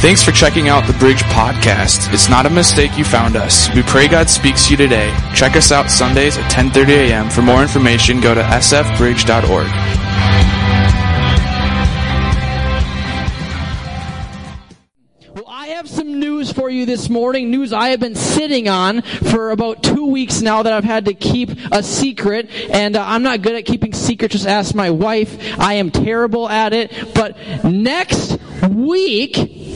Thanks for checking out The Bridge Podcast. It's not a mistake you found us. We pray God speaks to you today. Check us out Sundays at 10:30 a.m. For more information, go to sfbridge.org. I have some news for you this morning, news I have been sitting on for about 2 weeks now that I've had to keep a secret, and I'm not good at keeping secrets, just ask my wife. I am terrible at it, but next week,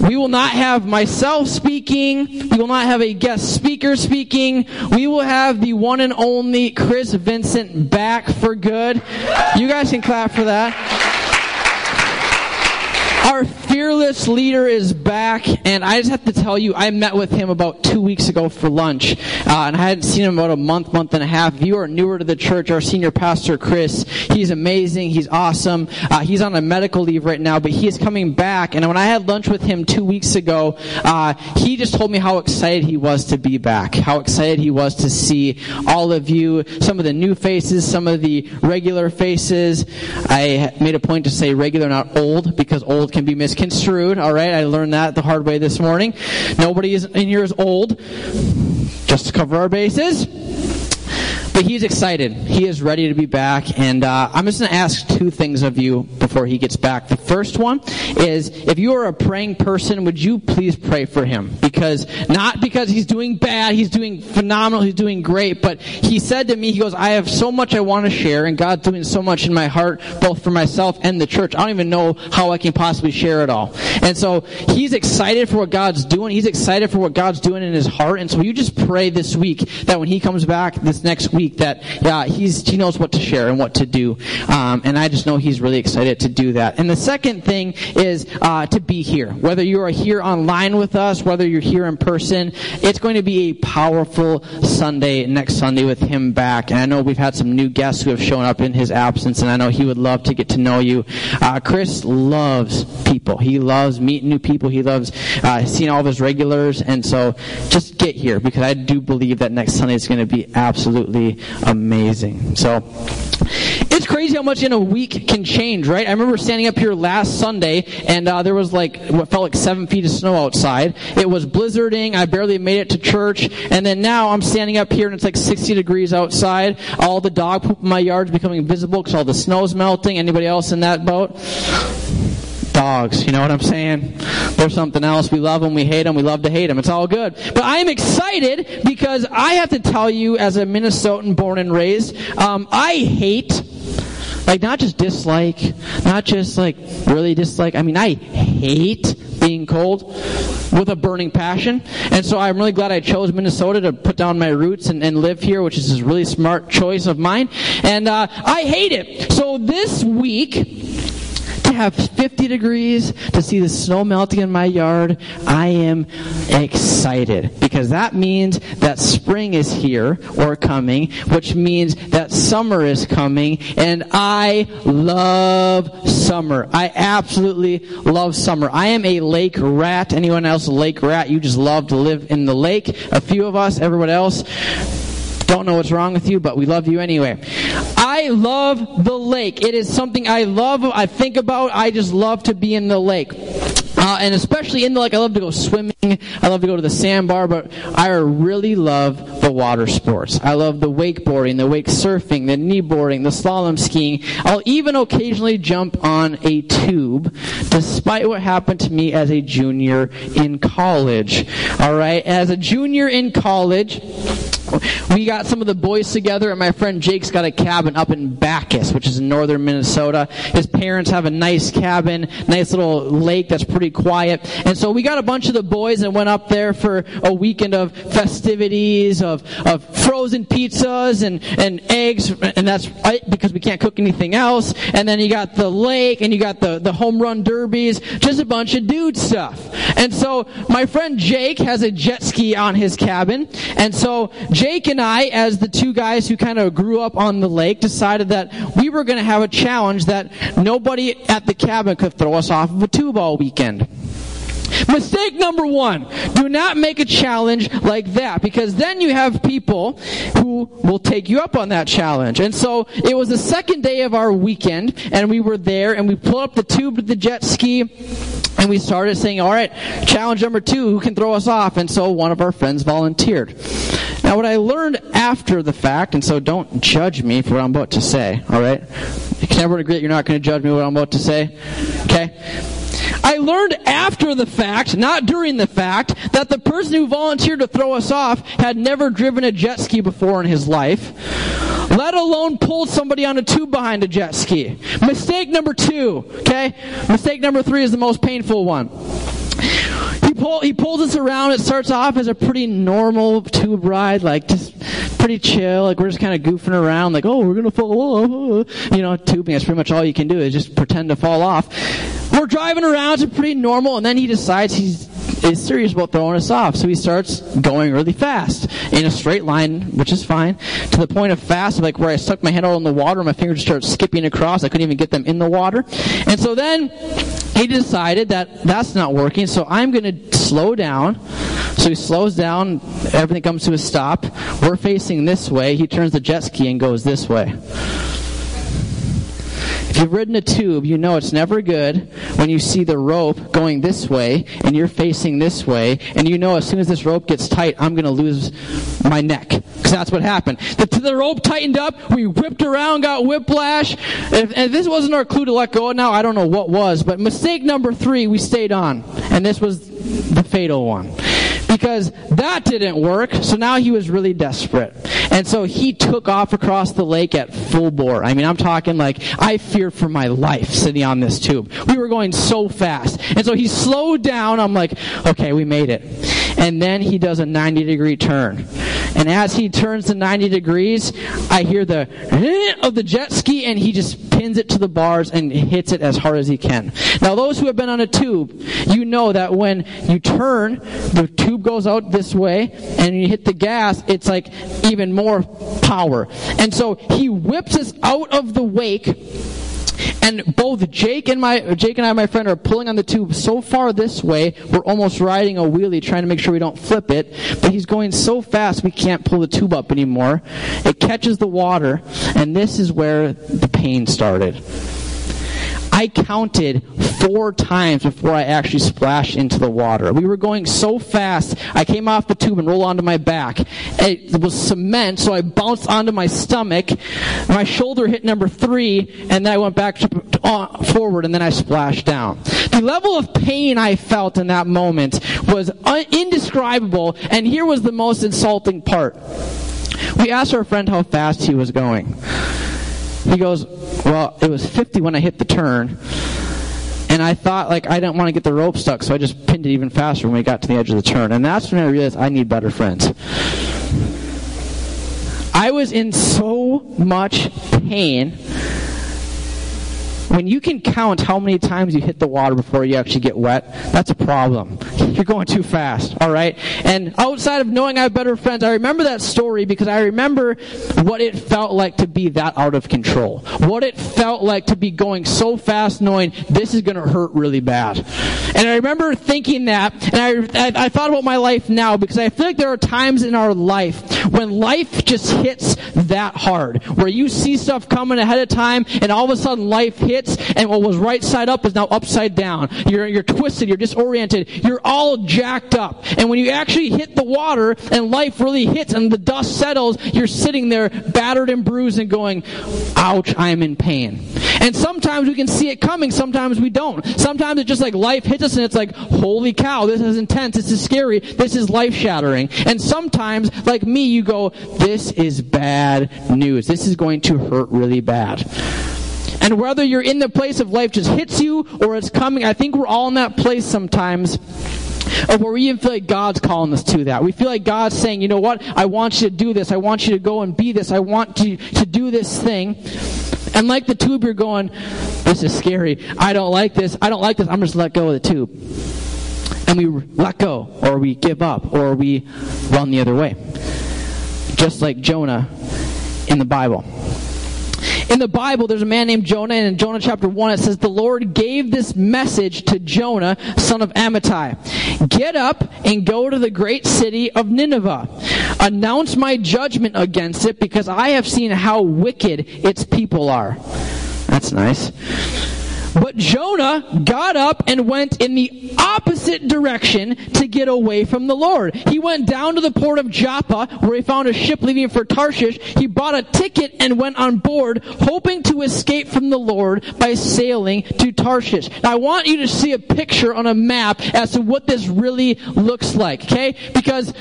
we will not have myself speaking, we will not have a guest speaker speaking, we will have the one and only Chris Vincent back for good. You guys can clap for that. Our fearless leader is back, and I just have to tell you, I met with him about 2 weeks ago for lunch, and I hadn't seen him about a month and a half. If you are newer to the church, our senior pastor, Chris, he's amazing, he's awesome, he's on a medical leave right now, but he is coming back, and when I had lunch with him 2 weeks ago, he just told me how excited he was to be back, how excited he was to see all of you, some of the new faces, some of the regular faces. I made a point to say regular, not old, because old can be misconstrued, all right? I learned that the hard way this morning. Nobody in here is old, just to cover our bases. But he's excited. He is ready to be back, and I'm just going to ask two things of you before he gets back. The first one is, if you are a praying person, would you please pray for him? Because, not because he's doing bad, he's doing phenomenal, he's doing great, but he said to me, he goes, I have so much I want to share, and God's doing so much in my heart, both for myself and the church. I don't even know how I can possibly share it all. And so, he's excited for what God's doing. He's excited for what God's doing in his heart, and so you just pray this week that when he comes back this next week, that he knows what to share and what to do. And I just know he's really excited to do that. And the second thing is to be here. Whether you are here online with us, whether you're here in person, it's going to be a powerful Sunday, next Sunday with him back. And I know we've had some new guests who have shown up in his absence, and I know he would love to get to know you. Chris loves people. He loves meeting new people. He loves seeing all of his regulars. And so just get here, because I do believe that next Sunday is going to be absolutely amazing. So it's crazy how much in a week can change, right? I remember standing up here last Sunday, and there was like what felt like 7 feet of snow outside. It was blizzarding. I barely made it to church, and then now I'm standing up here, and it's like 60 degrees outside. All the dog poop in my yard is becoming visible because all the snow's melting. Anybody else in that boat? Dogs, you know what I'm saying? They're something else. We love them, we hate them, we love to hate them. It's all good. But I am excited because I have to tell you, as a Minnesotan born and raised, I hate, like not just dislike, not just like really dislike. I mean, I hate being cold with a burning passion. And so I'm really glad I chose Minnesota to put down my roots and live here, which is a really smart choice of mine. And I hate it. So this week, have 50 degrees, to see the snow melting in my yard, I am excited, because that means that spring is here or coming, which means that summer is coming, and I love summer. I absolutely love summer. I am a lake rat. Anyone else a lake rat? You just love to live in the lake. A few of us, everyone else, don't know what's wrong with you, but we love you anyway. I love the lake. It is something I love, I think about, I just love to be in the lake. And especially in the lake, I love to go swimming, I love to go to the sandbar, but I really love the water sports. I love the wakeboarding, the wake surfing, the kneeboarding, the slalom skiing. I'll even occasionally jump on a tube, despite what happened to me as a junior in college. All right, as a junior in college, we got some of the boys together, and my friend Jake's got a cabin up in Bacchus, which is in northern Minnesota. His parents have a nice cabin, nice little lake that's pretty quiet. And so we got a bunch of the boys and went up there for a weekend of festivities, of frozen pizzas and eggs, and that's because we can't cook anything else. And then you got the lake, and you got the home run derbies, just a bunch of dude stuff. And so my friend Jake has a jet ski on his cabin, and so Jake and I, as the two guys who kind of grew up on the lake, decided that we were going to have a challenge that nobody at the cabin could throw us off of a tube all weekend. Mistake number one, do not make a challenge like that, because then you have people who will take you up on that challenge. And so it was the second day of our weekend, and we were there, and we pulled up the tube to the jet ski, and we started saying, all right, challenge number two, who can throw us off? And so one of our friends volunteered. Now, what I learned after the fact, and so don't judge me for what I'm about to say, all right? You can never agree that you're not going to judge me for what I'm about to say, okay? I learned after the fact, not during the fact, that the person who volunteered to throw us off had never driven a jet ski before in his life, let alone pulled somebody on a tube behind a jet ski. Mistake number two, okay? Mistake number three is the most painful one. He pulls us around. It starts off as a pretty normal tube ride, like just pretty chill. Like we're just kind of goofing around, like, oh, we're going to fall off. You know, tubing, that's pretty much all you can do is just pretend to fall off. We're driving around. It's pretty normal. And then he decides he's serious about throwing us off. So he starts going really fast in a straight line, which is fine, to the point of fast, like where I stuck my hand out in the water and my fingers start skipping across. I couldn't even get them in the water. And so then he decided that that's not working, so I'm going to slow down. So he slows down. Everything comes to a stop. We're facing this way. He turns the jet ski and goes this way. If you've ridden a tube, you know it's never good when you see the rope going this way and you're facing this way, and you know as soon as this rope gets tight, I'm going to lose my neck, because that's what happened. The rope tightened up, we whipped around, got whiplash, and if this wasn't our clue to let go now, I don't know what was, but mistake number three, we stayed on, and this was the fatal one. Because that didn't work, so now he was really desperate. And so he took off across the lake at full bore. I mean, I'm talking like, I feared for my life sitting on this tube. We were going so fast. And so he slowed down. I'm like, okay, we made it. And then he does a 90-degree turn. And as he turns to 90 degrees, I hear the of the jet ski, and he just pins it to the bars and hits it as hard as he can. Now, those who have been on a tube, you know that when you turn, the tube goes out this way, and you hit the gas, it's like even more power. And so he whips us out of the wake. And both Jake and I, my friend, are pulling on the tube so far this way, we're almost riding a wheelie trying to make sure we don't flip it. But he's going so fast we can't pull the tube up anymore. It catches the water, and this is where the pain started. I counted 4 times before I actually splashed into the water. We were going so fast, I came off the tube and rolled onto my back. It was cement, so I bounced onto my stomach. My shoulder hit number 3, and then I went back forward, and then I splashed down. The level of pain I felt in that moment was indescribable, and here was the most insulting part. We asked our friend how fast he was going. He goes, well, it was 50 when I hit the turn, and I thought, like, I didn't want to get the rope stuck, so I just pinned it even faster when we got to the edge of the turn. And that's when I realized I need better friends. I was in so much pain. When you can count how many times you hit the water before you actually get wet, that's a problem. You're going too fast, all right? And outside of knowing I have better friends, I remember that story because I remember what it felt like to be that out of control. What it felt like to be going so fast knowing this is going to hurt really bad. And I remember thinking that, and I thought about my life now because I feel like there are times in our life when life just hits that hard, where you see stuff coming ahead of time and all of a sudden life hits. And what was right side up is now upside down. You're twisted. You're disoriented. You're all jacked up. And when you actually hit the water and life really hits and the dust settles, you're sitting there battered and bruised and going, ouch, I'm in pain. And sometimes we can see it coming. Sometimes we don't. Sometimes it's just like life hits us and it's like, holy cow, this is intense. This is scary. This is life shattering. And sometimes, like me, you go, this is bad news. This is going to hurt really bad. And whether you're in the place of life just hits you or it's coming, I think we're all in that place sometimes of where we even feel like God's calling us to that. We feel like God's saying, you know what, I want you to do this. I want you to go and be this. I want you to do this thing. And like the tube, you're going, this is scary. I don't like this. I don't like this. I'm just let go of the tube. And we let go, or we give up, or we run the other way. Just like Jonah in the Bible. In the Bible, there's a man named Jonah, and in Jonah chapter 1, it says, the Lord gave this message to Jonah, son of Amittai. Get up and go to the great city of Nineveh. Announce my judgment against it, because I have seen how wicked its people are. That's nice. But Jonah got up and went in the opposite direction to get away from the Lord. He went down to the port of Joppa, where he found a ship leaving for Tarshish. He bought a ticket and went on board, hoping to escape from the Lord by sailing to Tarshish. Now, I want you to see a picture on a map as to what this really looks like, okay? Because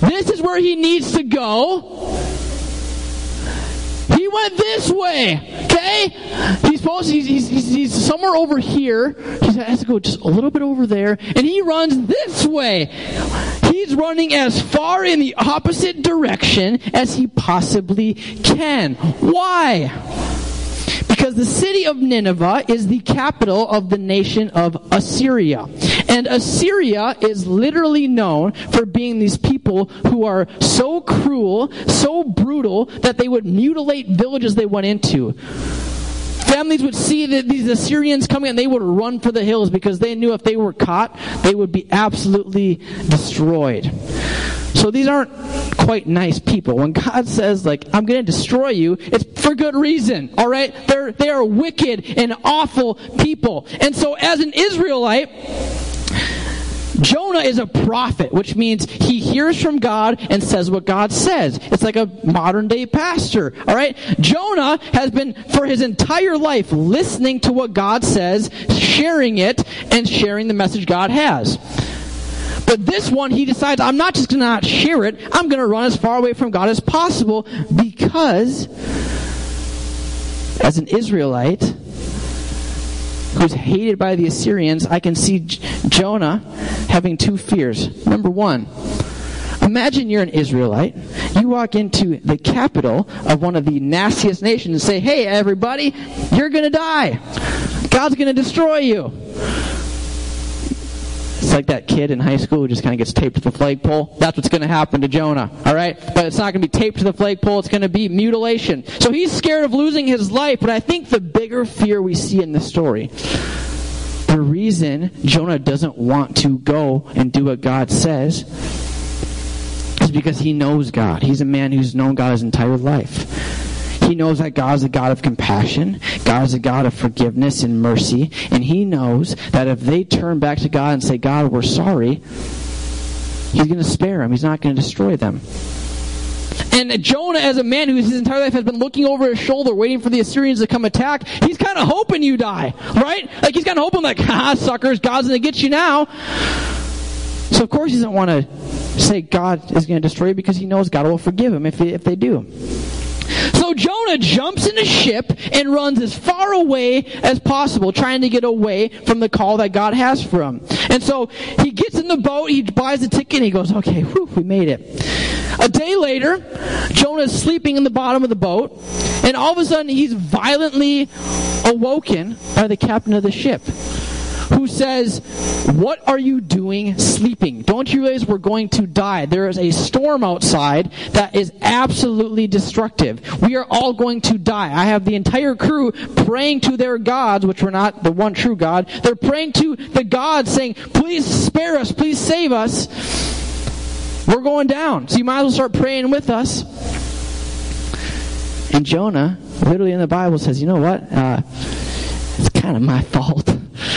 this is where he needs to go. He went this way, okay? He's somewhere over here. He has to go just a little bit over there, and he runs this way. He's running as far in the opposite direction as he possibly can. Why? Because the city of Nineveh is the capital of the nation of Assyria. And Assyria is literally known for being these people who are so cruel, so brutal, that they would mutilate villages they went into. Families would see that these Assyrians coming and they would run for the hills because they knew if they were caught, they would be absolutely destroyed. So these aren't quite nice people. When God says, like, I'm going to destroy you, it's for good reason, all right? They are wicked and awful people. And so as an Israelite, Jonah is a prophet, which means he hears from God and says what God says. It's like a modern-day pastor, all right? Jonah has been, for his entire life, listening to what God says, sharing it, and sharing the message God has. But this one, he decides, I'm not just going to not share it. I'm going to run as far away from God as possible because, as an Israelite who's hated by the Assyrians, I can see Jonah having two fears. Number one, imagine you're an Israelite. You walk into the capital of one of the nastiest nations and say, hey, everybody, you're going to die. God's going to destroy you. It's like that kid in high school who just kind of gets taped to the flagpole. That's what's going to happen to Jonah, all right? But it's not going to be taped to the flagpole. It's going to be mutilation. So he's scared of losing his life, but I think the bigger fear we see in the story, the reason Jonah doesn't want to go and do what God says is because he knows God. He's a man who's known God his entire life. He knows that God is a God of compassion, God is a God of forgiveness and mercy, and he knows that if they turn back to God and say, God, we're sorry, he's going to spare them. He's not going to destroy them. And Jonah, as a man who his entire life has been looking over his shoulder, waiting for the Assyrians to come attack, he's kind of hoping you die, right? Like, he's kind of hoping, like, ha, suckers, God's going to get you now. So, of course, he doesn't want to say God is going to destroy you because he knows God will forgive him if they do. So Jonah jumps in a ship and runs as far away as possible, trying to get away from the call that God has for him. And so he gets in the boat, he buys a ticket, and he goes, okay, whew, we made it. A day later, Jonah is sleeping in the bottom of the boat, and all of a sudden he's violently awoken by the captain of the ship, who says, what are you doing sleeping? Don't you realize we're going to die? There is a storm outside that is absolutely destructive. We are all going to die. I have the entire crew praying to their gods, which were not the one true God. They're praying to the gods saying, please spare us, please save us. We're going down. So you might as well start praying with us. And Jonah, literally in the Bible, says, you know what? It's kind of my fault.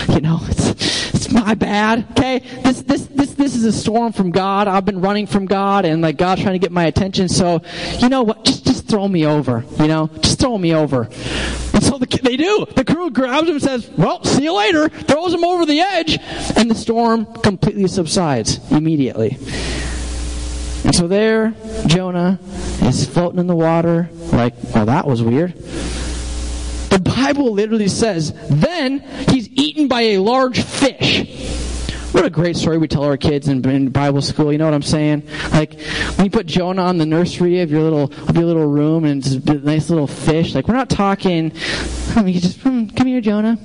You know, it's my bad, okay? This is a storm from God. I've been running from God, and, like, God's trying to get my attention. So, you know what? Just throw me over, you know? Just throw me over. And so they do. The crew grabs him and says, well, see you later, throws him over the edge, and the storm completely subsides immediately. And so there, Jonah is floating in the water like, well, that was weird. The Bible literally says, then he's eaten by a large fish. What a great story we tell our kids in Bible school, you know what I'm saying? Like, when you put Jonah on the nursery of your little room and it's a nice little fish, like, we're not talking, I mean, you just, come here, Jonah.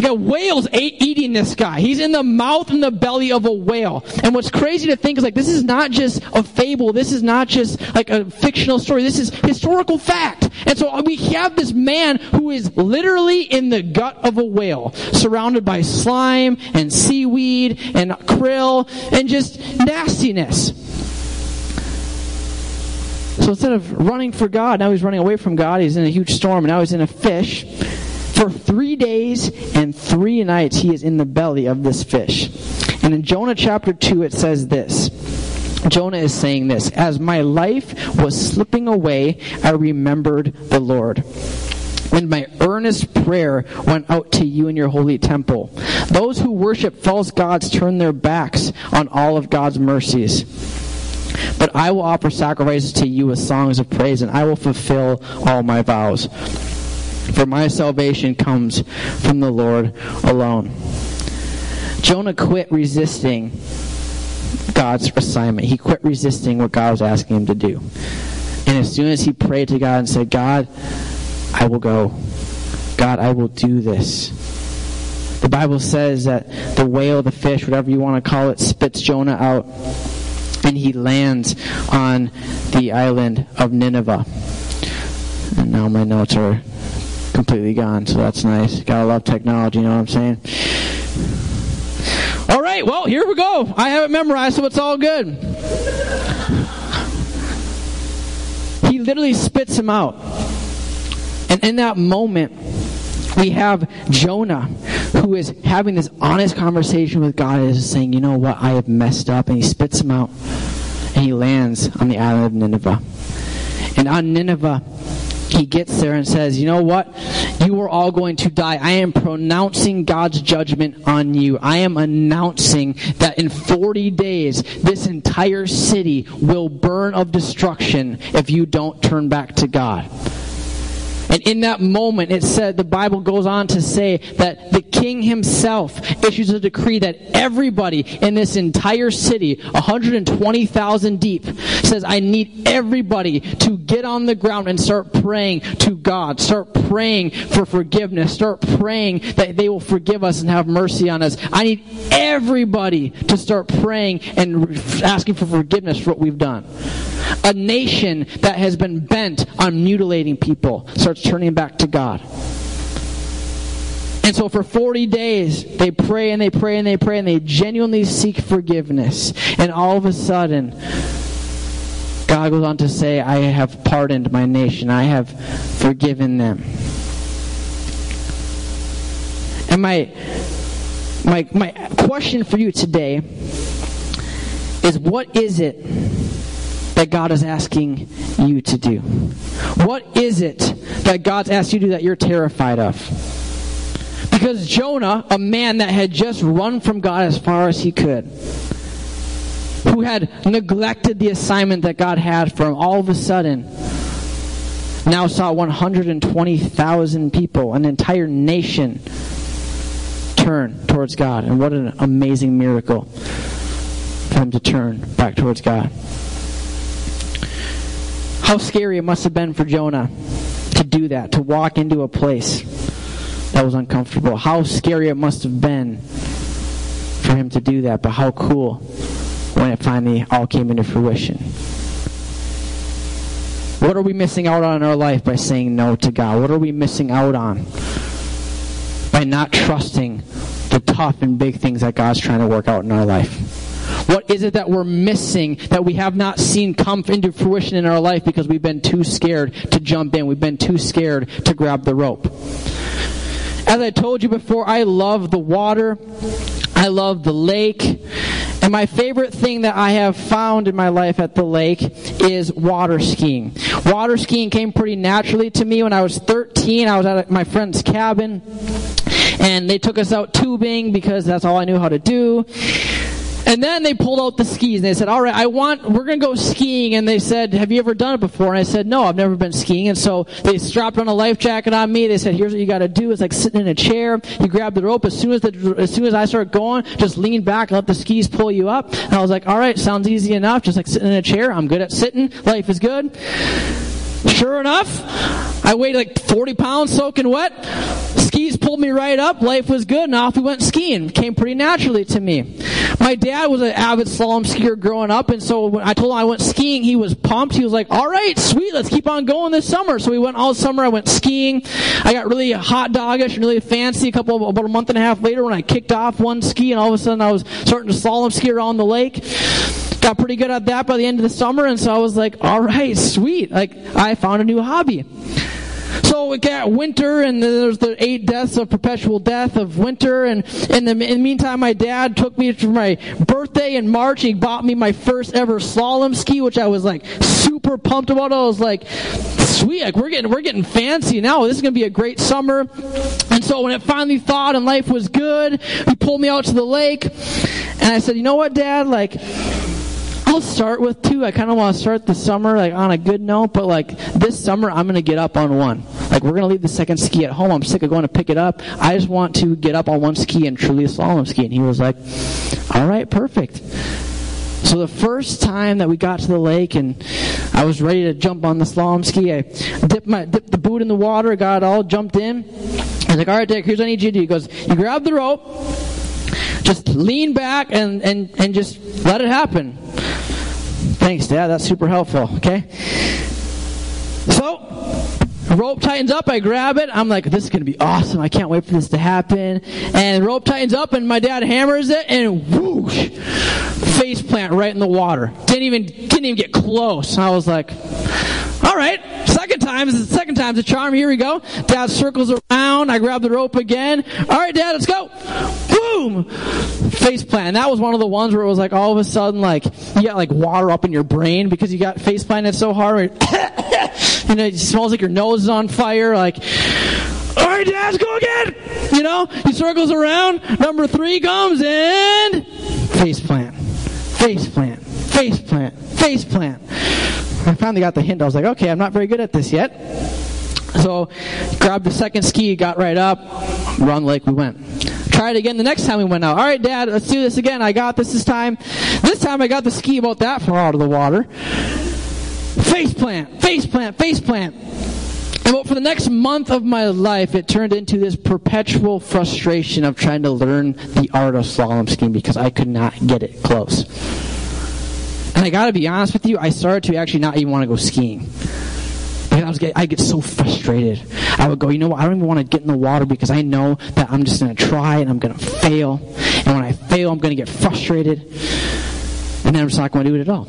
Like a whale's eating this guy. He's in the mouth and the belly of a whale. And what's crazy to think is, like, this is not just a fable. This is not just like a fictional story. This is historical fact. And so we have this man who is literally in the gut of a whale, surrounded by slime and seaweed and krill and just nastiness. So instead of running for God, now he's running away from God. He's in a huge storm, and now he's in a fish. For 3 days and 3 nights, he is in the belly of this fish. And in Jonah chapter 2, it says this. Jonah is saying this: "As my life was slipping away, I remembered the Lord. And my earnest prayer went out to you in your holy temple. Those who worship false gods turn their backs on all of God's mercies. But I will offer sacrifices to you with songs of praise, and I will fulfill all my vows. For my salvation comes from the Lord alone." Jonah quit resisting God's assignment. He quit resisting what God was asking him to do. And as soon as he prayed to God and said, "God, I will go. God, I will do this." The Bible says that the whale, the fish, whatever you want to call it, spits Jonah out. And he lands on the island of Nineveh. And now my notes are completely gone, so that's nice. Gotta love technology, you know what I'm saying? All right, well, here we go. I have it memorized, so it's all good. He literally spits him out. And in that moment, we have Jonah, who is having this honest conversation with God, and is saying, "You know what, I have messed up." And he spits him out, and he lands on the island of Nineveh. And on Nineveh, he gets there and says, "You know what, you are all going to die. I am pronouncing God's judgment on you. I am announcing that in 40 days, this entire city will burn of destruction if you don't turn back to God." And in that moment, it said, the Bible goes on to say that the king himself issues a decree that everybody in this entire city, 120,000 deep, says, "I need everybody to get on the ground and start praying to God. Start praying for forgiveness. Start praying that they will forgive us and have mercy on us. I need everybody to start praying and asking for forgiveness for what we've done." A nation that has been bent on mutilating people starts turning back to God. And so for 40 days, they pray and they pray and they pray, and they genuinely seek forgiveness. And all of a sudden, God goes on to say, "I have pardoned my nation. I have forgiven them." And my question for you today is, what is it that God is asking you to do? What is it that God's asked you to do that you're terrified of? Because Jonah, a man that had just run from God as far as he could, who had neglected the assignment that God had for him, all of a sudden now saw 120,000 people, an entire nation, turn towards God. And what an amazing miracle for him to turn back towards God. How scary it must have been for Jonah to do that, to walk into a place that was uncomfortable. How scary it must have been for him to do that, but how cool when it finally all came into fruition. What are we missing out on in our life by saying no to God? What are we missing out on by not trusting the tough and big things that God's trying to work out in our life? What is it that we're missing that we have not seen come into fruition in our life because we've been too scared to jump in? We've been too scared to grab the rope. As I told you before, I love the water. I love the lake. And my favorite thing that I have found in my life at the lake is water skiing. Water skiing came pretty naturally to me when I was 13. I was at my friend's cabin, and they took us out tubing because that's all I knew how to do. And then they pulled out the skis, and they said, "All right, we're going to go skiing." And they said, "Have you ever done it before?" And I said, "No, I've never been skiing." And so they strapped on a life jacket on me. They said, "Here's what you got to do. It's like sitting in a chair. You grab the rope. As soon as I start going, just lean back and let the skis pull you up." And I was like, "All right, sounds easy enough. Just like sitting in a chair. I'm good at sitting. Life is good." Sure enough, I weighed like 40 pounds soaking wet. skis pulled me right up. Life was good, and off we went skiing. It came pretty naturally to me. My dad was an avid slalom skier growing up, and so when I told him I went skiing, he was pumped. He was like, all right, sweet, let's keep on going this summer. So we went all summer. I went skiing. I got really hot doggish and really fancy about a month and a half later when I kicked off one ski, and all of a sudden I was starting to slalom ski around the lake. Got pretty good at that by the end of the summer, and so I was like, all right, sweet. Like, I found a new hobby. So it got winter, and there's the 8 deaths of perpetual death of winter. And in the meantime, my dad took me to my birthday in March. He bought me my first ever slalom ski, which I was like super pumped about. I was like, sweet, like we're getting fancy now. This is going to be a great summer. And so when it finally thawed and life was good, he pulled me out to the lake. And I said, you know what, Dad? Like, I'll start with 2. I kind of want to start the summer like on a good note, but like this summer I'm going to get up on 1. Like, we're going to leave the second ski at home. I'm sick of going to pick it up. I just want to get up on 1 ski and truly slalom ski. And he was like, all right, perfect. So the first time that we got to the lake and I was ready to jump on the slalom ski, I dipped the boot in the water, got it all, jumped in. I was like, all right, Dick, here's what I need you to do. He goes, you grab the rope, just lean back and just let it happen. Thanks, Dad. That's super helpful. Okay? So, rope tightens up. I grab it. I'm like, this is going to be awesome. I can't wait for this to happen. And rope tightens up, and my dad hammers it, and whoosh, face plant right in the water. Didn't even get close. I was like, all right. Second time's a charm. Here we go. Dad circles around. I grab the rope again. All right, Dad, let's go. Boom! Face plant. And that was one of the ones where it was like all of a sudden, like, you got like water up in your brain because you got face planted so hard. And it smells like your nose is on fire. Like, all right, Dad, let's go again. You know, he circles around. Number 3 comes and face plant. Face plant. Face plant. Face plant. I finally got the hint. I was like, okay, I'm not very good at this yet. So, grabbed the second ski, got right up, around the lake we went. Tried again the next time we went out. All right, Dad, let's do this again. I got this time. This time I got the ski about that far out of the water. Face plant, face plant, face plant. And for the next month of my life, it turned into this perpetual frustration of trying to learn the art of slalom skiing because I could not get it close. And I gotta be honest with you, I started to actually not even want to go skiing. Because I get so frustrated. I would go, you know what, I don't even want to get in the water because I know that I'm just gonna try and I'm gonna fail. And when I fail, I'm gonna get frustrated. And then I'm just not gonna do it at all.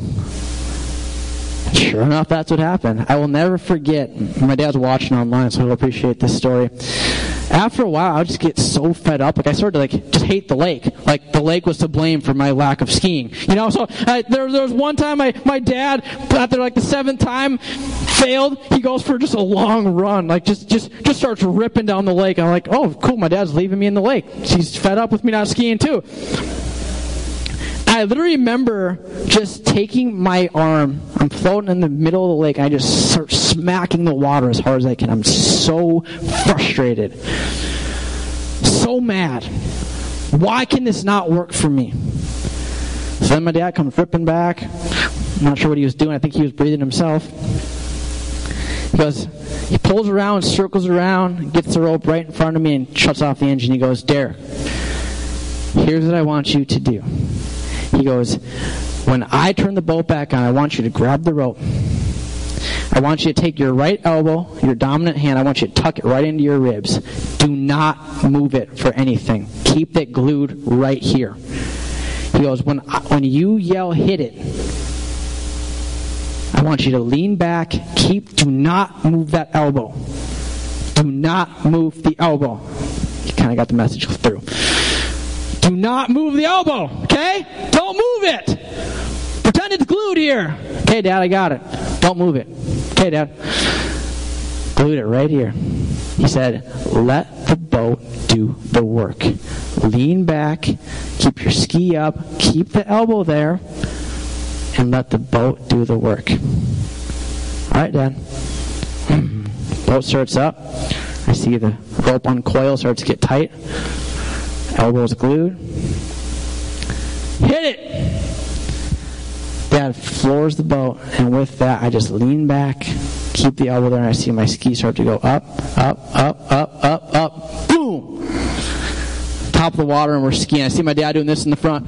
Sure enough, that's what happened. I will never forget. My dad's watching online, so he'll appreciate this story. After a while, I would just get so fed up. Like, I started to, like, just hate the lake. Like, the lake was to blame for my lack of skiing. You know, so there was one time my dad, after, like, the 7th time, failed. He goes for just a long run. Like, just starts ripping down the lake. I'm like, oh, cool, my dad's leaving me in the lake. He's fed up with me not skiing, too. I literally remember just taking my arm. I'm floating in the middle of the lake. And I just start smacking the water as hard as I can. I'm so frustrated. So mad. Why can this not work for me? So then my dad comes ripping back. I'm not sure what he was doing. I think he was breathing himself. He pulls around, circles around, gets the rope right in front of me and shuts off the engine. He goes, Derek, here's what I want you to do. He goes, when I turn the boat back on, I want you to grab the rope. I want you to take your right elbow, your dominant hand, I want you to tuck it right into your ribs. Do not move it for anything. Keep it glued right here. He goes, when you yell, hit it, I want you to lean back, do not move that elbow. Do not move the elbow. You kind of got the message through. Do not move the elbow, okay? Don't move it. Pretend it's glued here. Okay, Dad, I got it. Don't move it. Okay, Dad. Glued it right here. He said, let the boat do the work. Lean back, keep your ski up, keep the elbow there, and let the boat do the work. All right, Dad. Boat starts up. I see the rope uncoil, starts to get tight. Elbows glued. Hit it! Dad floors the boat, and with that, I just lean back, keep the elbow there, and I see my ski start to go up, up, up, up, up, up. Boom! top of the water and we're skiing. I see my dad doing this in the front.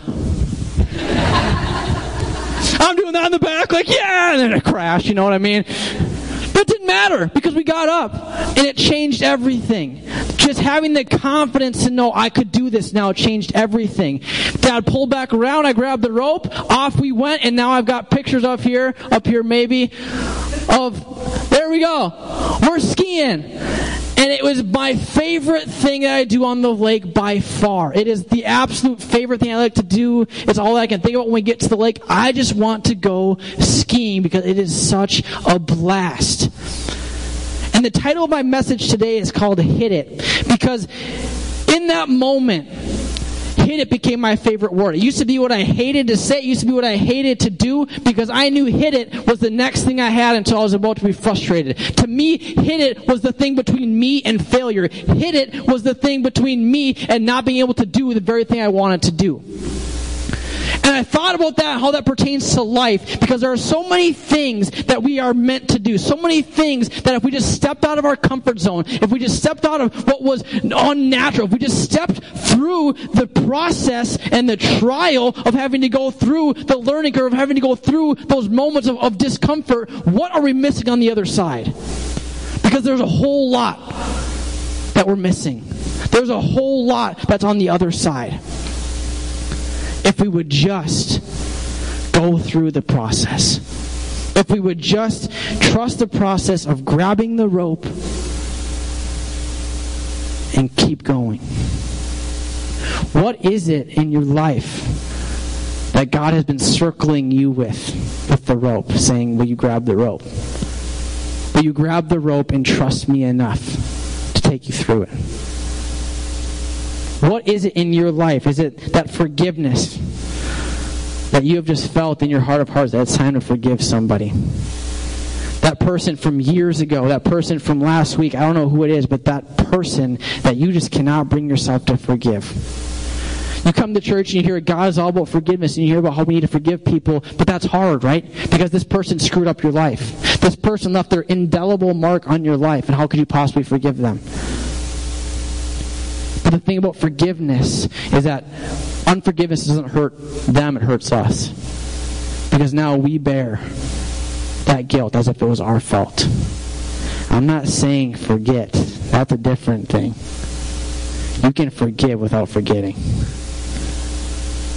I'm doing that in the back, like, yeah, and then I crash, you know what I mean? But it didn't matter because we got up and it changed everything. Just having the confidence to know I could do this now changed everything. Dad pulled back around, I grabbed the rope, off we went, and now I've got pictures up here maybe, of, there we go, we're skiing. And it was my favorite thing that I do on the lake by far. It is the absolute favorite thing I like to do. It's all I can think about when we get to the lake. I just want to go skiing because it is such a blast. And the title of my message today is called Hit It. Because in that moment, hit it became my favorite word. It used to be what I hated to say. It used to be what I hated to do because I knew hit it was the next thing I had until I was about to be frustrated. To me, hit it was the thing between me and failure. Hit it was the thing between me and not being able to do the very thing I wanted to do. And I thought about that, how that pertains to life, because there are so many things that we are meant to do. So many things that if we just stepped out of our comfort zone, if we just stepped out of what was unnatural, if we just stepped through the process and the trial of having to go through the learning curve, of having to go through those moments of discomfort, what are we missing on the other side? Because there's a whole lot that we're missing. There's a whole lot that's on the other side. If we would just go through the process. If we would just trust the process of grabbing the rope and keep going. What is it in your life that God has been circling you with the rope, saying, will you grab the rope? Will you grab the rope and trust me enough to take you through it? What is it in your life? Is it that forgiveness that you have just felt in your heart of hearts that it's time to forgive somebody? That person from years ago, that person from last week, I don't know who it is, but that person that you just cannot bring yourself to forgive. You come to church and you hear God is all about forgiveness and you hear about how we need to forgive people, but that's hard, right? Because this person screwed up your life. This person left their indelible mark on your life, and how could you possibly forgive them? But the thing about forgiveness is that unforgiveness doesn't hurt them, it hurts us. Because now we bear that guilt as if it was our fault. I'm not saying forget. That's a different thing. You can forgive without forgetting.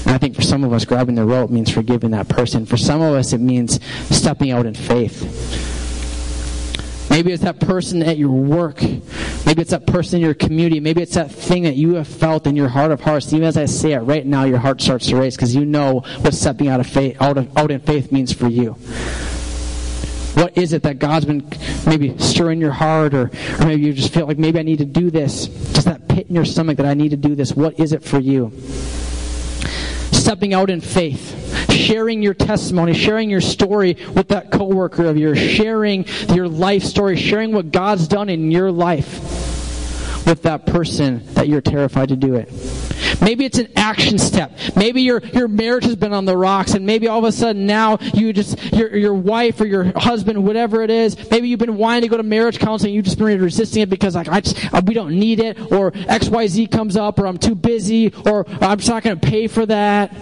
And I think for some of us, grabbing the rope means forgiving that person. For some of us, it means stepping out in faith. Maybe it's that person at your work. Maybe it's that person in your community. Maybe it's that thing that you have felt in your heart of hearts. Even as I say it right now, your heart starts to race because you know what stepping out in faith means for you. What is it that God's been maybe stirring your heart, or maybe you just feel like maybe I need to do this. Just that pit in your stomach that I need to do this. What is it for you? Stepping out in faith. Sharing your testimony, sharing your story with that coworker of yours, sharing your life story, sharing what God's done in your life with that person that you're terrified to do it. Maybe it's an action step. Maybe your marriage has been on the rocks, and maybe all of a sudden now you just your wife or your husband, whatever it is, maybe you've been wanting to go to marriage counseling, you've just been resisting it because like we don't need it, or XYZ comes up, or I'm too busy, or I'm just not going to pay for that.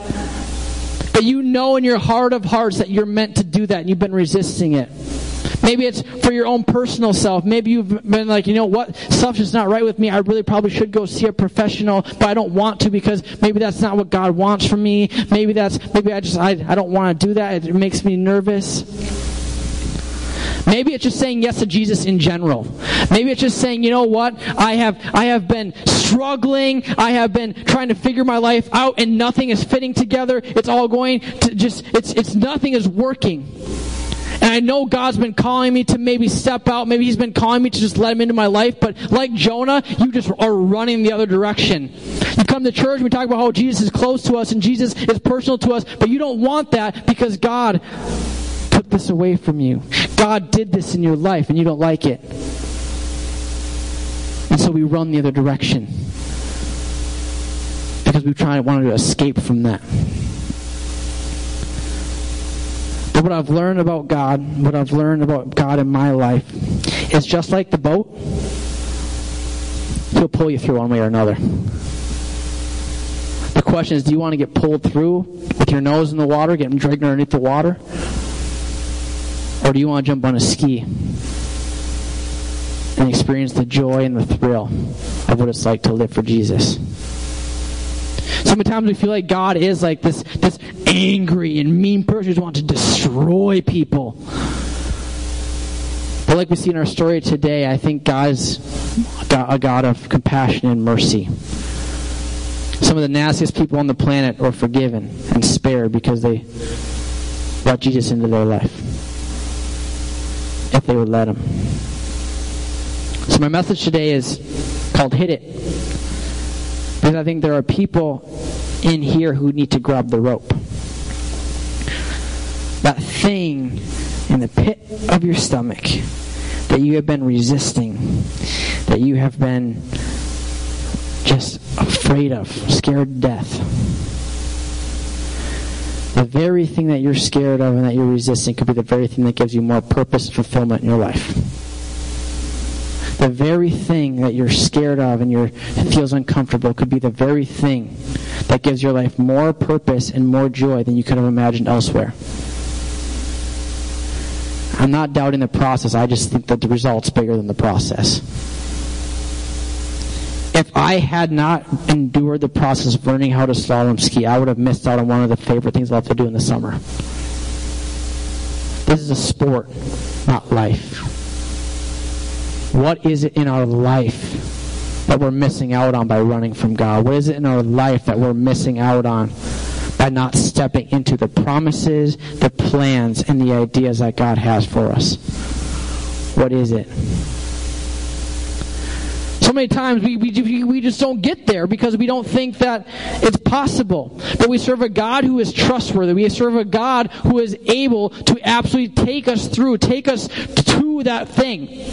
But you know in your heart of hearts that you're meant to do that and you've been resisting it. Maybe it's for your own personal self. Maybe you've been like, you know what, stuff's just not right with me. I really probably should go see a professional, but I don't want to because maybe that's not what God wants from me. Maybe I don't want to do that. It makes me nervous. Maybe it's just saying yes to Jesus in general. Maybe it's just saying, you know what, I have been struggling, I have been trying to figure my life out, and nothing is fitting together. It's all going to just, it's nothing is working. And I know God's been calling me to maybe step out, maybe He's been calling me to just let Him into my life, but like Jonah, you just are running the other direction. You come to church, we talk about how Jesus is close to us, and Jesus is personal to us, but you don't want that because God took this away from you. God did this in your life and you don't like it. And so we run the other direction because we wanted to escape from that. But what I've learned about God, what I've learned about God in my life is just like the boat, He'll pull you through one way or another. question is, do you want to get pulled through with your nose in the water, getting dragged underneath the water? Or do you want to jump on a ski and experience the joy and the thrill of what it's like to live for Jesus? Sometimes we feel like God is like this angry and mean person who wants to destroy people. But like we see in our story today, I think God is a God of compassion and mercy. Some of the nastiest people on the planet are forgiven and spared because they brought Jesus into their life, if they would let him. So my message today is called Hit It, because I think there are people in here who need to grab the rope. That thing in the pit of your stomach that you have been resisting, that you have been just afraid of, scared to death. The very thing that you're scared of and that you're resisting could be the very thing that gives you more purpose and fulfillment in your life. The very thing that you're scared of and it feels uncomfortable could be the very thing that gives your life more purpose and more joy than you could have imagined elsewhere. I'm not doubting the process. I just think that the result's bigger than the process. If I had not endured the process of learning how to slalom ski, I would have missed out on one of the favorite things I love to do in the summer. This is a sport, not life. What is it in our life that we're missing out on by running from God? What is it in our life that we're missing out on by not stepping into the promises, the plans, and the ideas that God has for us? What is it? So many times we just don't get there because we don't think that it's possible. But we serve a God who is trustworthy. We serve a God who is able to absolutely take us through, take us to that thing.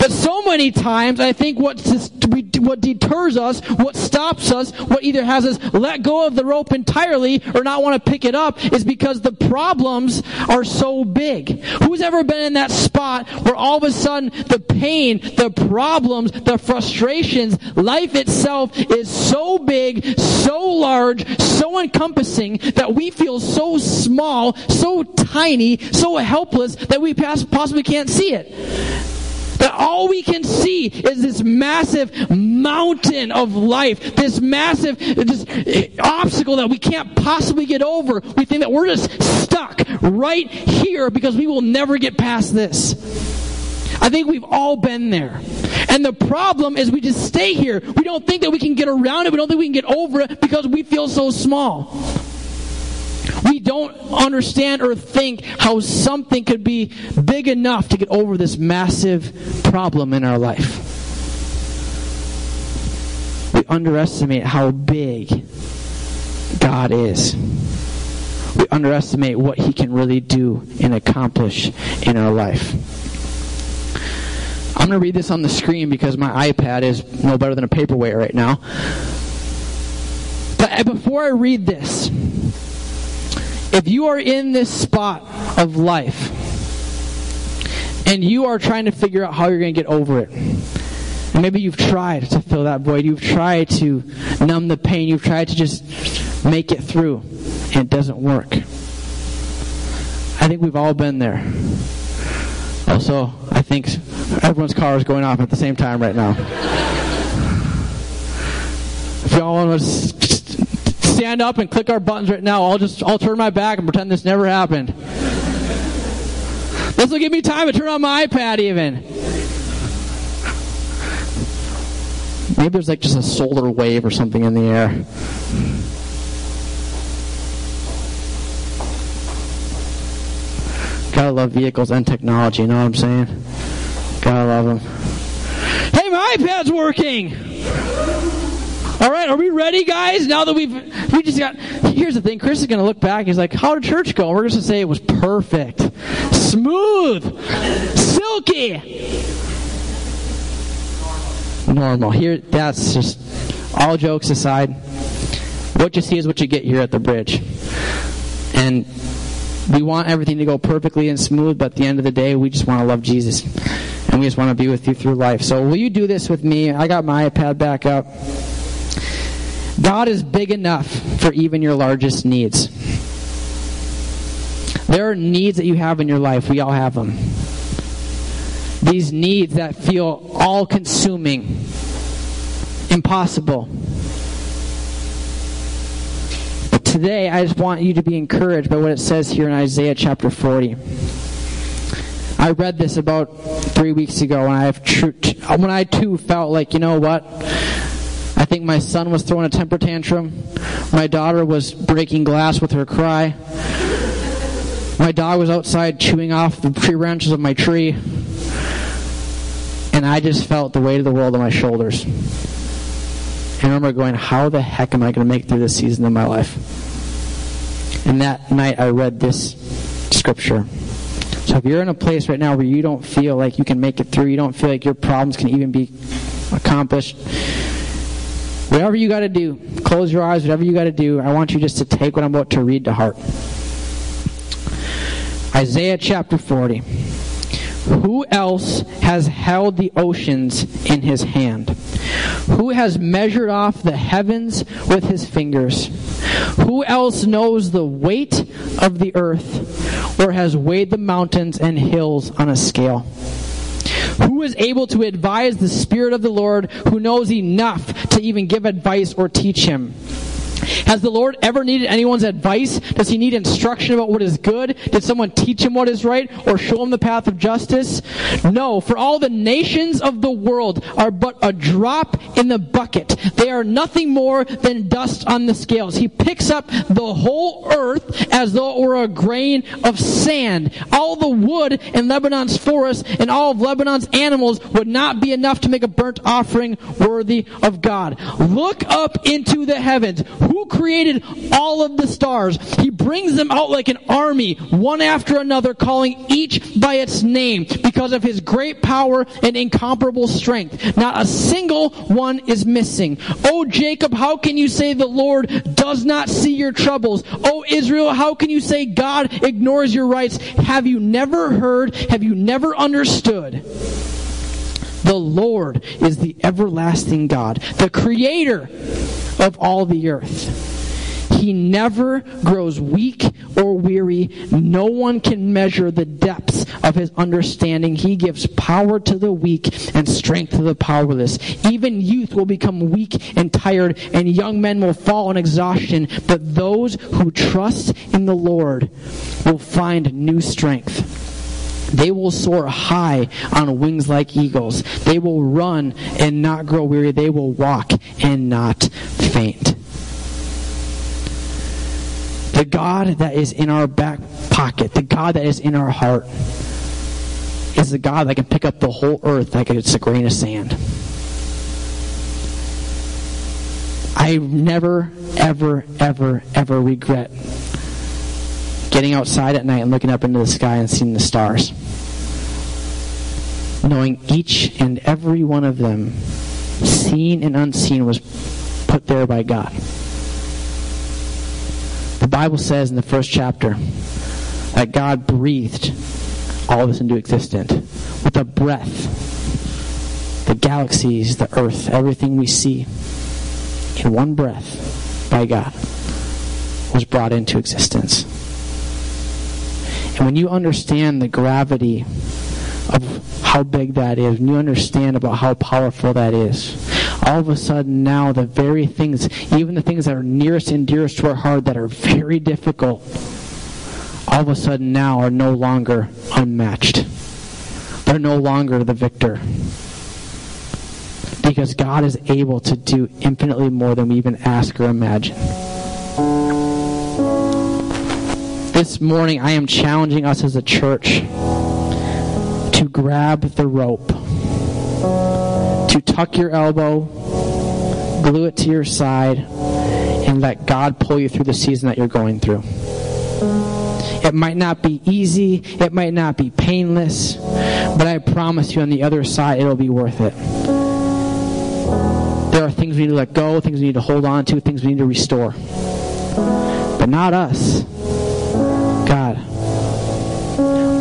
But so many times, I think what deters us, what stops us, what either has us let go of the rope entirely or not want to pick it up is because the problems are so big. Who's ever been in that spot where all of a sudden the pain, the problems, the frustrations, life itself is so big, so large, so encompassing that we feel so small, so tiny, so helpless that we possibly can't see it? That all we can see is this massive mountain of life, this massive obstacle that we can't possibly get over. We think that we're just stuck right here because we will never get past this. I think we've all been there. And the problem is we just stay here. We don't think that we can get around it. We don't think we can get over it because we feel so small. We don't understand or think how something could be big enough to get over this massive problem in our life. We underestimate how big God is. We underestimate what He can really do and accomplish in our life. I'm going to read this on the screen because my iPad is no better than a paperweight right now. But before I read this, if you are in this spot of life and you are trying to figure out how you're going to get over it, and maybe you've tried to fill that void, you've tried to numb the pain, you've tried to just make it through, and it doesn't work. I think we've all been there. Also, I think everyone's car is going off at the same time right now. If y'all want to stand up and click our buttons right now, I'll turn my back and pretend this never happened. This will give me time to turn on my iPad even. Maybe there's like just a solar wave or something in the air. Gotta love vehicles and technology, you know what I'm saying? Gotta love them. Hey, my iPad's working! All right, are we ready, guys? Now that we just got... Here's the thing. Chris is going to look back. He's like, how did church go? We're just going to say it was perfect. Smooth. Silky. Normal. Here, that's just... All jokes aside, what you see is what you get here at the Bridge. And we want everything to go perfectly and smooth, but at the end of the day, we just want to love Jesus. And we just want to be with you through life. So will you do this with me? I got my iPad back up. God is big enough for even your largest needs. There are needs that you have in your life. We all have them. These needs that feel all-consuming, impossible. But today, I just want you to be encouraged by what it says here in Isaiah chapter 40. I read this about 3 weeks ago, and when I too felt like, you know what? I think my son was throwing a temper tantrum. My daughter was breaking glass with her cry. My dog was outside chewing off the tree branches of my tree. And I just felt the weight of the world on my shoulders. I remember going, how the heck am I going to make through this season of my life? And that night I read this scripture. So if you're in a place right now where you don't feel like you can make it through, you don't feel like your problems can even be accomplished, whatever you got to do, close your eyes, whatever you got to do, I want you just to take what I'm about to read to heart. Isaiah chapter 40. Who else has held the oceans in his hand? Who has measured off the heavens with his fingers? Who else knows the weight of the earth, or has weighed the mountains and hills on a scale? Who is able to advise the Spirit of the Lord, who knows enough to even give advice or teach him? Has the Lord ever needed anyone's advice? Does he need instruction about what is good? Did someone teach him what is right or show him the path of justice? No, for all the nations of the world are but a drop in the bucket. They are nothing more than dust on the scales. He picks up the whole earth as though it were a grain of sand. All the wood in Lebanon's forest and all of Lebanon's animals would not be enough to make a burnt offering worthy of God. Look up into the heavens. Who created all of the stars? He brings them out like an army, one after another, calling each by its name because of his great power and incomparable strength. Not a single one is missing. O Jacob, how can you say the Lord does not see your troubles? O Israel, how can you say God ignores your rights? Have you never heard? Have you never understood? The Lord is the everlasting God, the creator of all the earth. He never grows weak or weary. No one can measure the depths of his understanding. He gives power to the weak and strength to the powerless. Even youth will become weak and tired, and young men will fall in exhaustion. But those who trust in the Lord will find new strength. They will soar high on wings like eagles. They will run and not grow weary. They will walk and not faint. The God that is in our back pocket, the God that is in our heart, is the God that can pick up the whole earth like it's a grain of sand. I never, ever regret getting outside at night and looking up into the sky and seeing the stars. Knowing each and every one of them, seen and unseen, was put there by God. The Bible says in the first chapter that God breathed all this into existence. With a breath, the galaxies, the earth, everything we see, in one breath by God, was brought into existence. And when you understand the gravity of how big that is, when you understand about how powerful that is, all of a sudden now the very things, even the things that are nearest and dearest to our heart that are very difficult, all of a sudden now are no longer unmatched. They're no longer the victor. Because God is able to do infinitely more than we even ask or imagine. This morning, I am challenging us as a church to grab the rope, to tuck your elbow, glue it to your side, and let God pull you through the season that you're going through. It might not be easy, it might not be painless, but I promise you on the other side, it'll be worth it. There are things we need to let go, things we need to hold on to, things we need to restore. But not us. God.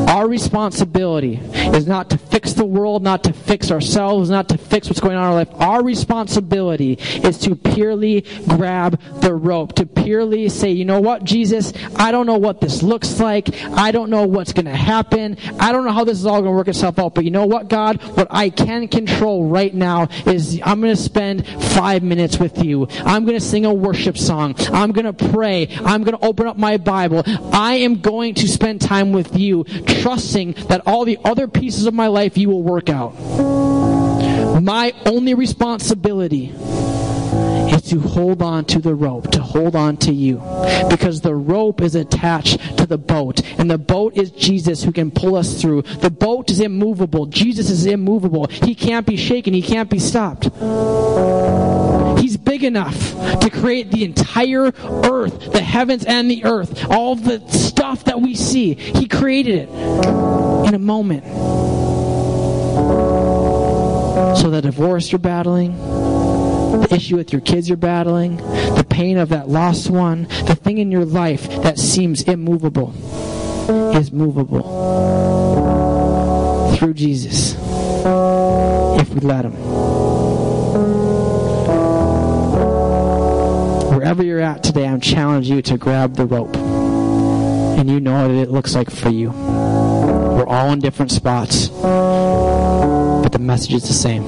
Our responsibility is not to fix the world, not to fix ourselves, not to fix what's going on in our life. Our responsibility is to purely grab the rope, to purely say, you know what, Jesus, I don't know what this looks like. I don't know what's going to happen. I don't know how this is all going to work itself out. But you know what, God? What I can control right now is I'm going to spend 5 minutes with you. I'm going to sing a worship song. I'm going to pray. I'm going to open up my Bible. I am going to spend time with you, trusting that all the other pieces of my life you will work out. My only responsibility is to hold on to the rope, to hold on to you. Because the rope is attached to the boat. And the boat is Jesus who can pull us through. The boat is immovable. Jesus is immovable. He can't be shaken. He can't be stopped. He's big enough to create the entire earth, the heavens and the earth, all the stuff that we see. He created it in a moment. So the divorce you're battling, the issue with your kids you're battling, the pain of that lost one, the thing in your life that seems immovable is movable through Jesus if we let him. Wherever you're at today, I'm challenging you to grab the rope. And you know what it looks like for you. We're all in different spots, but the message is the same.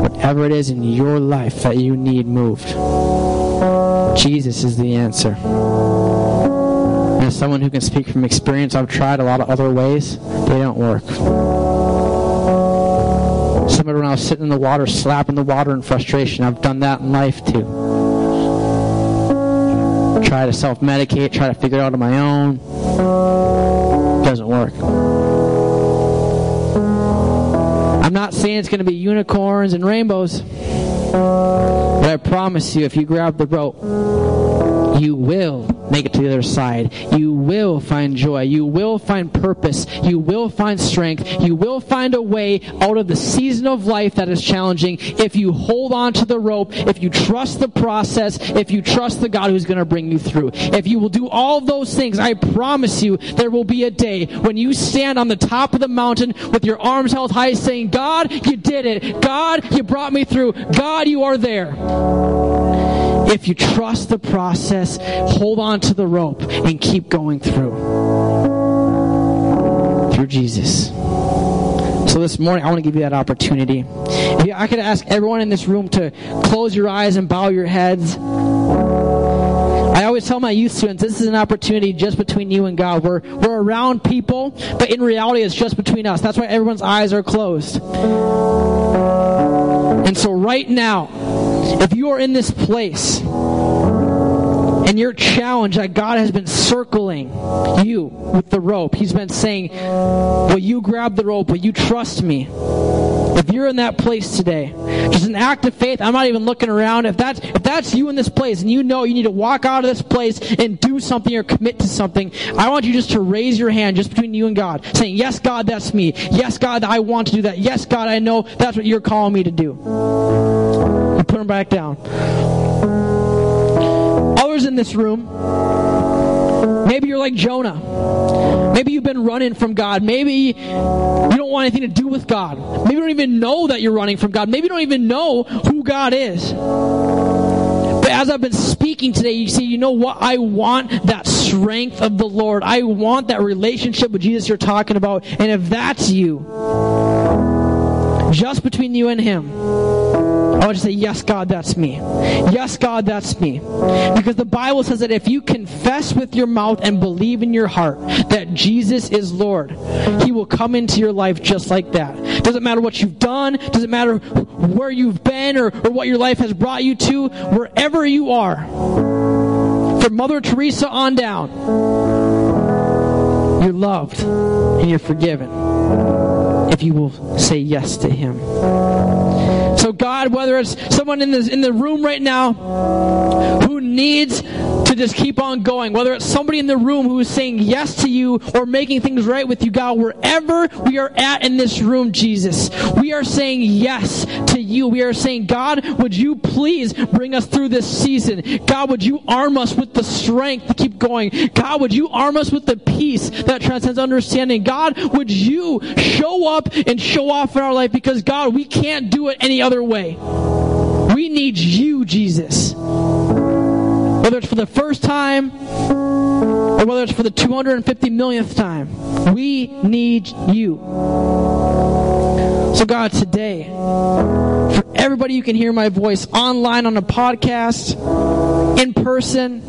Whatever it is in your life that you need moved, Jesus is the answer. And as someone who can speak from experience, I've tried a lot of other ways. They don't work. I remember when I was sitting in the water, slapping the water in frustration. I've done that in life too. Try to self-medicate, try to figure it out on my own. It doesn't work. I'm not saying it's going to be unicorns and rainbows. But I promise you, if you grab the rope, you will make it to the other side. You will find joy. You will find purpose. You will find strength. You will find a way out of the season of life that is challenging if you hold on to the rope, if you trust the process, if you trust the God who's going to bring you through. If you will do all those things, I promise you there will be a day when you stand on the top of the mountain with your arms held high saying, God, you did it. God, you brought me through. God, you are there. If you trust the process, hold on to the rope and keep going through Jesus. So this morning, I want to give you that opportunity. I could ask everyone in this room to close your eyes and bow your heads. I always tell my youth students, this is an opportunity just between you and God. We're around people, but in reality, it's just between us. That's why everyone's eyes are closed. And so right now, if you are in this place and your challenge that God has been circling you with the rope, he's been saying, will you grab the rope? Will you trust me? If you're in that place today, just an act of faith. I'm not even looking around. If that's you in this place and you know you need to walk out of this place and do something or commit to something, I want you just to raise your hand just between you and God, saying, yes, God, that's me. Yes, God, I want to do that. Yes, God, I know that's what you're calling me to do. Put them back down. Others in this room, maybe you're like Jonah. Maybe you've been running from God. Maybe you don't want anything to do with God. Maybe you don't even know that you're running from God. Maybe you don't even know who God is. But as I've been speaking today, you see, you know what? I want that strength of the Lord. I want that relationship with Jesus you're talking about. And if that's you, just between you and him, I want you to say, yes, God, that's me. Yes, God, that's me. Because the Bible says that if you confess with your mouth and believe in your heart that Jesus is Lord, he will come into your life just like that. Doesn't matter what you've done. Doesn't matter where you've been or what your life has brought you to. Wherever you are, from Mother Teresa on down, you're loved and you're forgiven if you will say yes to him. So God, whether it's someone in the room right now who needs to just keep on going. Whether it's somebody in the room who is saying yes to you or making things right with you, God, wherever we are at in this room, Jesus, we are saying yes to you. We are saying, God, would you please bring us through this season? God, would you arm us with the strength to keep going? God, would you arm us with the peace that transcends understanding? God, would you show up and show off in our life? Because, God, we can't do it any other way. We need you, Jesus. Whether it's for the first time or whether it's for the 250 millionth time, we need you. So, God, today, for everybody, you can hear my voice online, on a podcast, in person.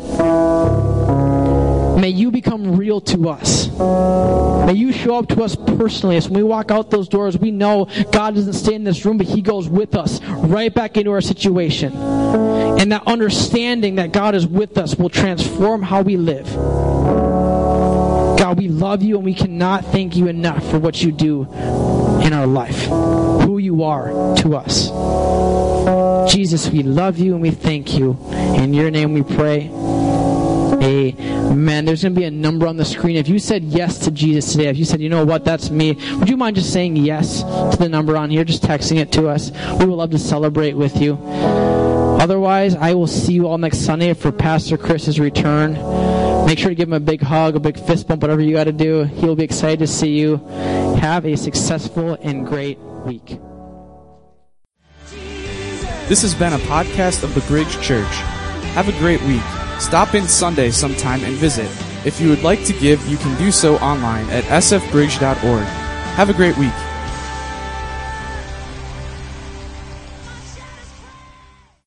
May you become real to us. May you show up to us personally. As when we walk out those doors, we know God doesn't stay in this room, but he goes with us right back into our situation. And that understanding that God is with us will transform how we live. God, we love you, and we cannot thank you enough for what you do in our life, who you are to us. Jesus, we love you and we thank you. In your name we pray. Amen. There's going to be a number on the screen. If you said yes to Jesus today, if you said, you know what, that's me, would you mind just saying yes to the number on here, just texting it to us? We would love to celebrate with you. Otherwise, I will see you all next Sunday for Pastor Chris's return. Make sure to give him a big hug, a big fist bump, whatever you got to do. He'll be excited to see you. Have a successful and great week. This has been a podcast of The Bridge Church. Have a great week. Stop in Sunday sometime and visit. If you would like to give, you can do so online at sfbridge.org. Have a great week.